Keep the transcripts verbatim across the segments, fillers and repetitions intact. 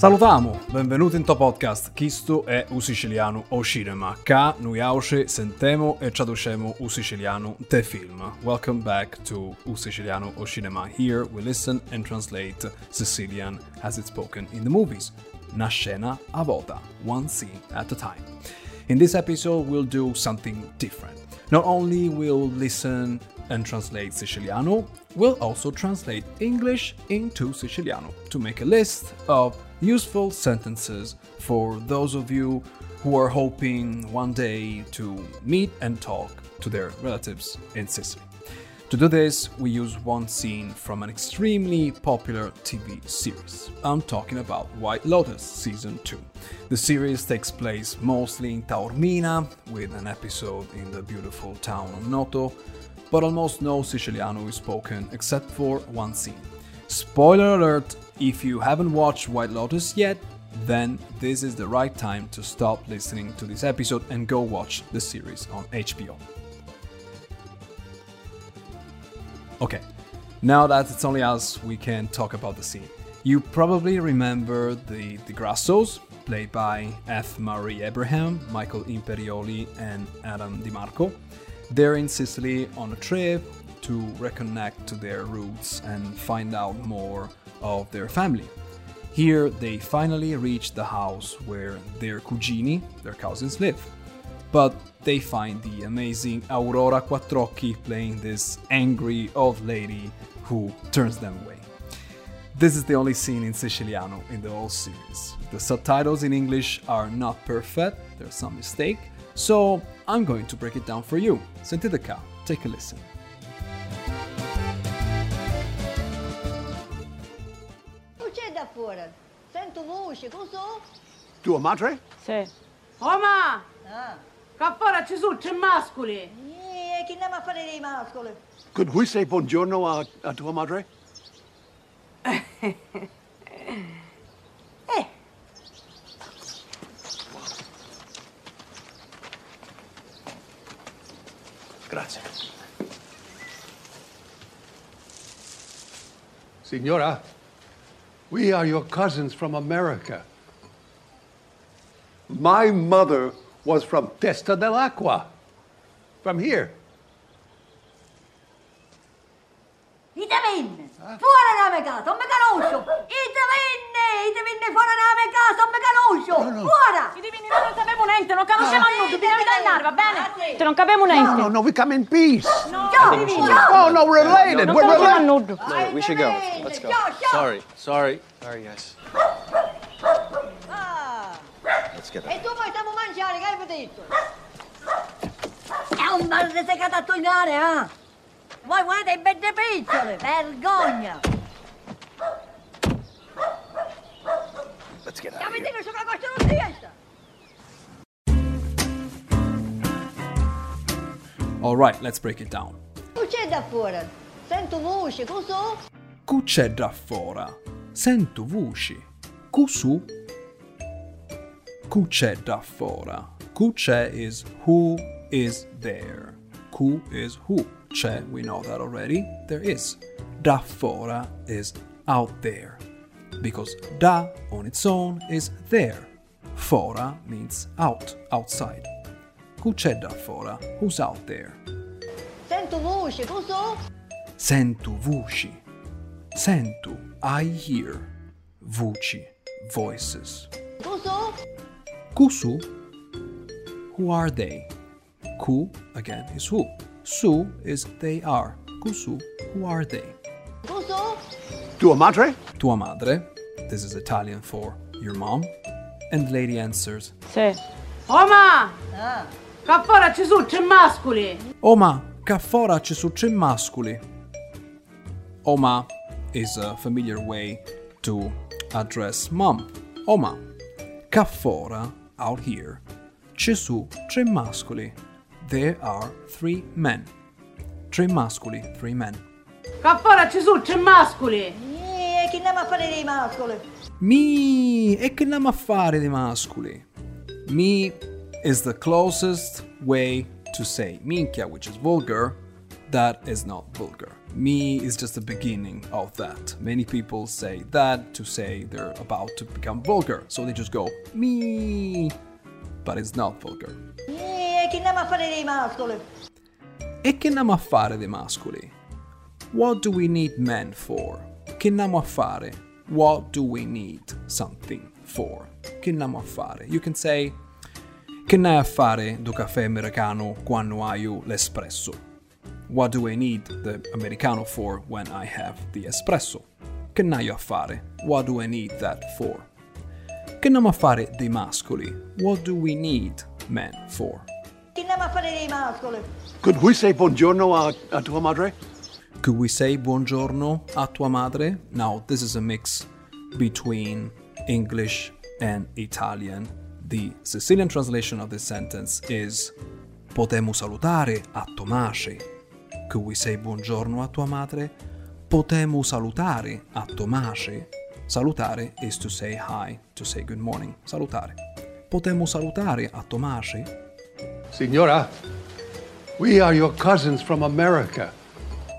Salutiamo, benvenuti in to podcast, questo è U Siciliano o Cinema, ca noi auce sentemo e traducemo U Siciliano te film. Welcome back to U Siciliano o Cinema, here we listen and translate Sicilian as it's spoken in the movies. Una scena a volta, one scene at a time. In this episode we'll do something different. Not only we'll listen and translate Siciliano, we'll also translate English into Siciliano to make a list of useful sentences for those of you who are hoping one day to meet and talk to their relatives in Sicily. To do this, we use one scene from an extremely popular T V series. I'm talking about White Lotus Season two. The series takes place mostly in Taormina, with an episode in the beautiful town of Noto, but almost no Siciliano is spoken except for one scene. Spoiler alert, if you haven't watched White Lotus yet, then this is the right time to stop listening to this episode and go watch the series on H B O. Okay, now that it's only us, we can talk about the scene. You probably remember the Di Grassos, played by F. Murray Abraham, Michael Imperioli and Adam DiMarco. They're in Sicily on a trip to reconnect to their roots and find out more of their family. Here they finally reach the house where their cugini, their cousins, live. But they find the amazing Aurora Quattrocchi playing this angry old lady who turns them away. This is the only scene in Siciliano in the whole series. The subtitles in English are not perfect, there's some mistake, so I'm going to break it down for you. Sentite qua, take a listen. Fuori. Sento voce, cos'ho? Tua madre? Sì. Oma! Ah. Qua fuori ci sono tre mascoli. E che andiamo a fare dei mascoli? Could we say buongiorno a, a tua madre? Eh. Grazie. Signora? We are your cousins from America. My mother was from Testa dell'Aqua, from here. Ite venne, fuori da me casa, non me conosco. Ite venne, ite venne fuori da me casa, non me conosco. Fuori. Ite venne, non capiamo niente, non conosciamo niente. Dobbiamo andare, va bene? Te non capiamo niente. No, no, no, we come in peace. No, no, no, no, we're related. No, no, we're related. No, no, no, we should go. Let's go. Sorry, sorry. Sorry, guys. Ah. Let's get out. E tu poi stiamo mangiare, che hai detto? È un mal di secata a togliare, eh? Voi volete i belle piccole! Vergogna! Let's get out of here. All right, let's break it down. C'è da fuori? Sento voci, cos'ho? C'è da fuori? Sento voci, cos'ho? C'è da fuori? C'è is who is there. Who is who? C'è, we know that already, there is. Da fora is out there, because da on its own is there. Fora means out, outside. Who c'è da fora? Who's out there? Sento voci, cos'ho? Sento voci. Sento, I hear. Voci, voices. Cos'ho? Cusù. Who are they? Ku, again, is who. Su is they are. Cusu, who are they? Cusu. Tua madre? Tua madre. This is Italian for your mom. And the lady answers. Sì. Oma! Ah. Qua fora ci sono tre mascoli. Oma, qua fora ci sono tre mascoli. Oma is a familiar way to address mom. Oma. Qua fora, out here. Ci sono tre mascoli. There are three men. Tre mascoli, three men. Qua fora ci sono tre mascoli. E che andiamo a fare dei mascoli? Mi, e che andiamo a fare dei mascoli? Mi is the closest way to say minchia, which is vulgar, that is not vulgar. Me is just the beginning of that. Many people say that to say they're about to become vulgar, so they just go me, but it's not vulgar. E che andiamo a fare dei mascoli? E che andiamo a fare dei mascoli? What do we need men for? Che andiamo a fare? What do we need something for? Che andiamo a fare? You can say che andiamo a fare do caffè americano quando hai l'espresso? What do I need the americano for when I have the espresso? Che andiamo a fare? What do I need that for? Che andiamo a fare dei mascoli? What do we need men for? Che andiamo a fare dei mascoli? Could we say buongiorno a, a tua madre? Could we say buongiorno a tua madre? Now, this is a mix between English and Italian. The Sicilian translation of this sentence is Potremmo salutare a Tomace. Could we say buongiorno a tua madre? Potremmo salutare a Tomace. Salutare is to say hi, to say good morning. Salutare. Potremmo salutare a Tomace? Signora, we are your cousins from America.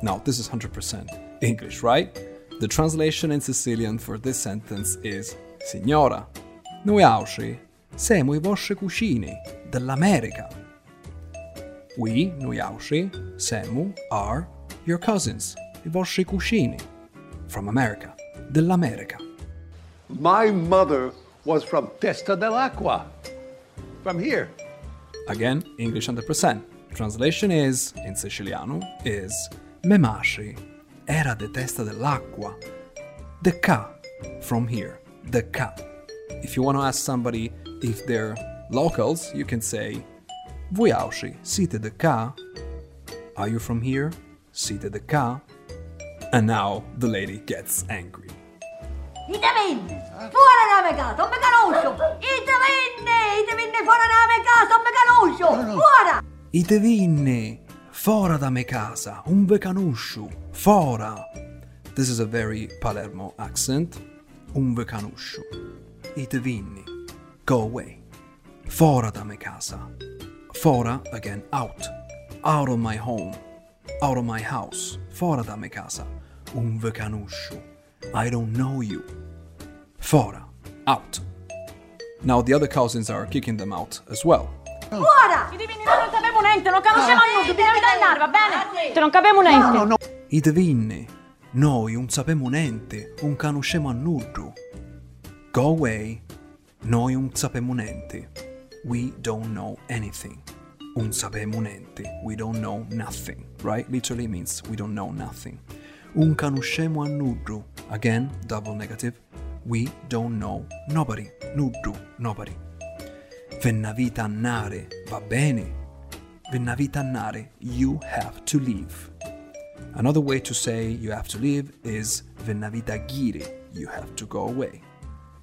Now, this is one hundred percent English, right? The translation in Sicilian for this sentence is Signora, noi ausci siamo I vostri cugini dell'America. We, noi ausci, semu, are your cousins, I vostri cugini, from America, dell'America. My mother was from Testa dell'Aqua, from here. Again, English one hundred percent. Translation is, in siciliano, is Me masci era de Testa dell'Aqua, de ca, from here, de ca. If you want to ask somebody if they're locals, you can say Voi ausci siete de ca? Are you from here? Siete de ca? And now the lady gets angry. Ite venne! Fuori da me casa, non me conosco! Ite venne! Ite venne fuori da me casa, non me conosco! Fuori! Ite venne! Fuori da me casa, un ve conosco! Fuori! This is a very Palermo accent. Un ve conosco. Ite venne. Go away. Fuori da me casa. Fora, again, out. Out of my home. Out of my house. Fora da me casa. Un ve conosco. I don't know you. Fora, out. Now the other cousins are kicking them out as well. Fora! Non sappiamo niente, non conosciamo niente, bisogna tornare, va bene? Non capiamo niente. I divini. Noi non sappiamo niente, non conosciamo nulla. Go away. Noi non sappiamo niente. We don't know anything. Un sapemo niente. We don't know nothing, right? Literally means we don't know nothing. Un conoscemo a nudo. Again, double negative. We don't know nobody. Nudo, nobody. Vennavita annare, va bene. Vennavita annare, you have to leave. Another way to say you have to leave is Vennavita gire, you have to go away.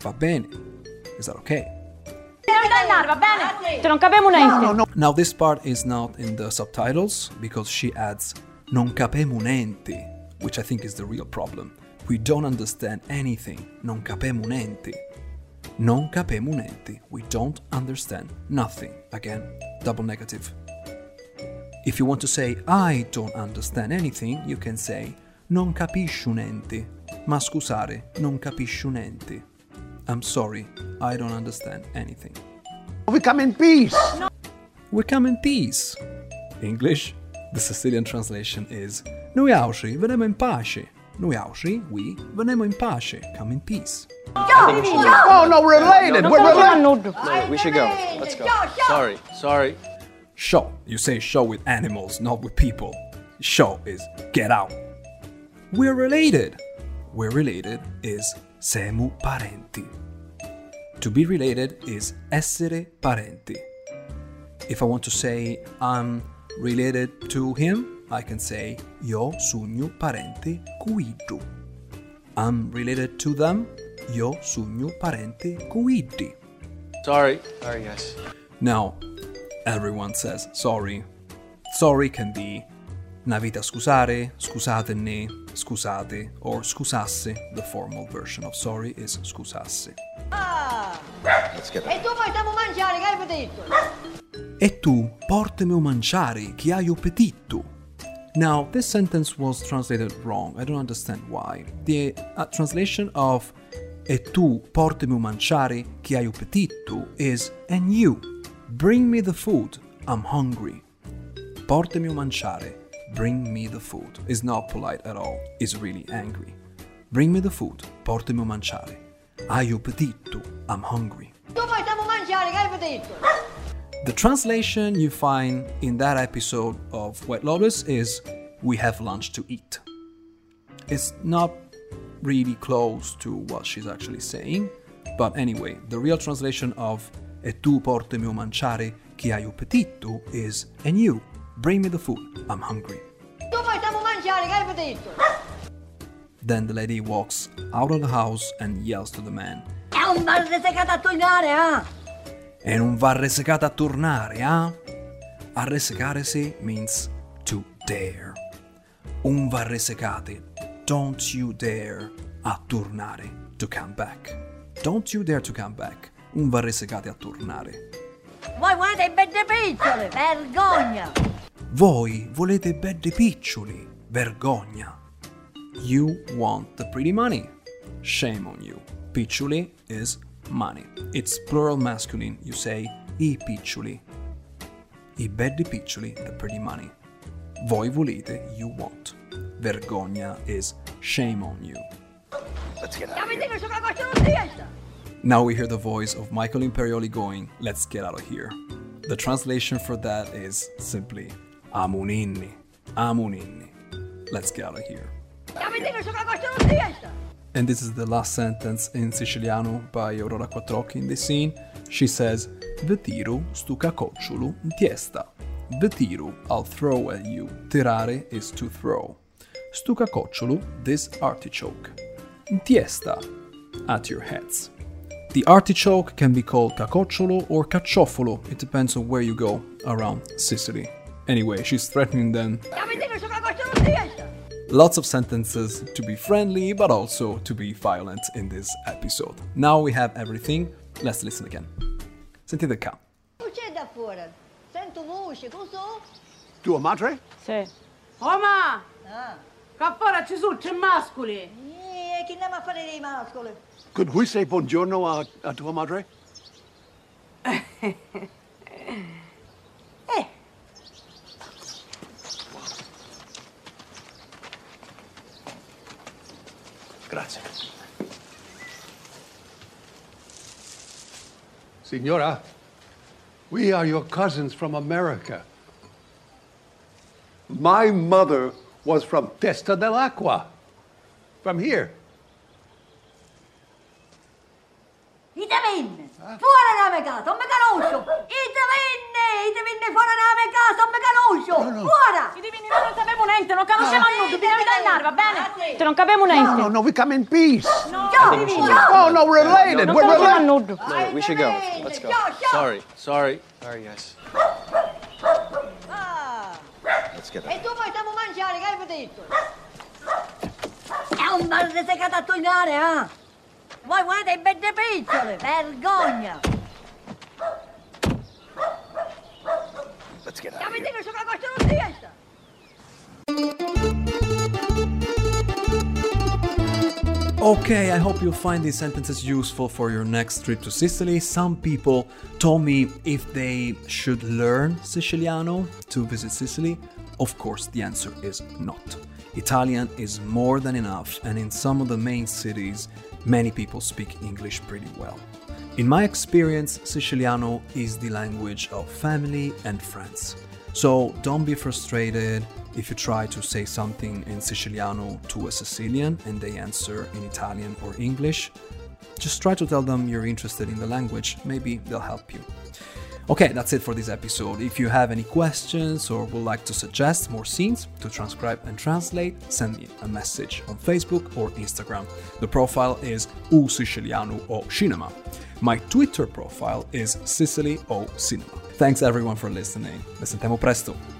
Va bene. Is that okay? Now this part is not in the subtitles because she adds non capemo niente, which I think is the real problem. We don't understand anything. Non capemo niente. Non capemo niente. We don't understand nothing. Again, double negative. If you want to say I don't understand anything, you can say non capisco niente. Ma scusate, non capisco niente. I'm sorry, I don't understand anything. We come in peace! No. We come in peace! English, the Sicilian translation is Noi ausci, veniamo in pace. Noi ausci, we, veniamo in pace. Come in peace. Go! Go! Oh, no, we're related! No, no, we're related! No, no, no, we should go. Let's go. Sorry, sorry. Show. You say show with animals, not with people. Show is get out. We're related. We're related is Semu parenti. To be related is essere parenti. If I want to say I'm related to him, I can say Io sugno parente cuidu. I'm related to them, Io sugno parente cuidi. Sorry. Sorry, guys. Now, everyone says sorry. Sorry can be una vita scusare, scusatene, scusate, or scusasse. The formal version of sorry is scusasse. Ah. Let's get e tu portami a mangiare, che hai appetito? E tu portami a mangiare, che hai appetito? Now, this sentence was translated wrong. I don't understand why. The uh, translation of "E tu portami un mangiare che hai appetito" is "And you, bring me the food, I'm hungry." Portami un mangiare, bring me the food, is not polite at all. It's really angry. Bring me the food, portami un mangiare. Hai appetito, I'm hungry. Tu portami un mangiare, che hai appetito? The translation you find in that episode of White Lotus is "We have lunch to eat." It's not really close to what she's actually saying, but anyway, the real translation of "E tu portami un mangiare che hai appetito" is "And you, bring me the food, I'm hungry." Tu portami un mangiare che hai appetito. Then the lady walks out of the house and yells to the man, "È un bar resecato a tornare, ah!" E non va resecata a tornare, ah? A resecare means to dare. Un va resecate, don't you dare a tornare, to come back. Don't you dare to come back. Un va resecate a tornare. Voi volete belle picciole, vergogna! Voi volete belle picciole, vergogna! You want the pretty money. Shame on you. Picciole is money. It's plural masculine. You say I piccioli. I belli piccioli, the pretty money. Voi volete, you want. Vergogna is shame on you. Let's get out of here. Now we hear the voice of Michael Imperioli going, "Let's get out of here." The translation for that is simply Amuninni, Amuninni. Let's get out of here. And this is the last sentence in Siciliano by Aurora Quattrocchi in this scene. She says, "Vetiru stu cacocciolo in testa." Vetiru, I'll throw at you. Tirare is to throw. Stu cacocciolo, this artichoke. In testa, at your heads. The artichoke can be called cacocciolo or cacciofolo. It depends on where you go around Sicily. Anyway, she's threatening them. Lots of sentences to be friendly, but also to be violent in this episode. Now we have everything. Let's listen again. Sentite qua. C'è da fuori. Sento voce, cos'ho? Tua madre? Sì. Oma! Ah. Qua fuori ci sono tre mascoli. E che andiamo a fare dei mascoli? Could we say buongiorno a, a tua madre? Grazie. Signora, we are your cousins from America. My mother was from Testa dell'Aqua, from here. Itavenne, fuori da me casa, non me conosco. Itavenne, Itavenne fuori da me casa, non me conosco. Fuori. Itavenne, noi non sappiamo niente, non conosciamo a nulla, dobbiamo andare, va bene? Non capiamo niente. No, no, no, we come in peace. No, no, no, we're related, we're related. No, we should go, let's go. Sorry, sorry. Sorry, guys. Let's get out. E tu poi stiamo mangiare, che hai detto? È un bar resecato a tornare, ah? Voi volete i belle picciole, vergogna! Let's get out of here. Okay, I hope you'll find these sentences useful for your next trip to Sicily. Some people told me if they should learn Siciliano to visit Sicily. Of course, the answer is not. Italian is more than enough, and in some of the main cities, many people speak English pretty well. In my experience, Siciliano is the language of family and friends. So don't be frustrated if you try to say something in Siciliano to a Sicilian and they answer in Italian or English. Just try to tell them you're interested in the language, maybe they'll help you. Okay, that's it for this episode. If you have any questions or would like to suggest more scenes to transcribe and translate, send me a message on Facebook or Instagram. The profile is u-sicilianu-o-cinem. My Twitter profile is sicily-o-cinema. Thanks everyone for listening. Ne sentiamo presto.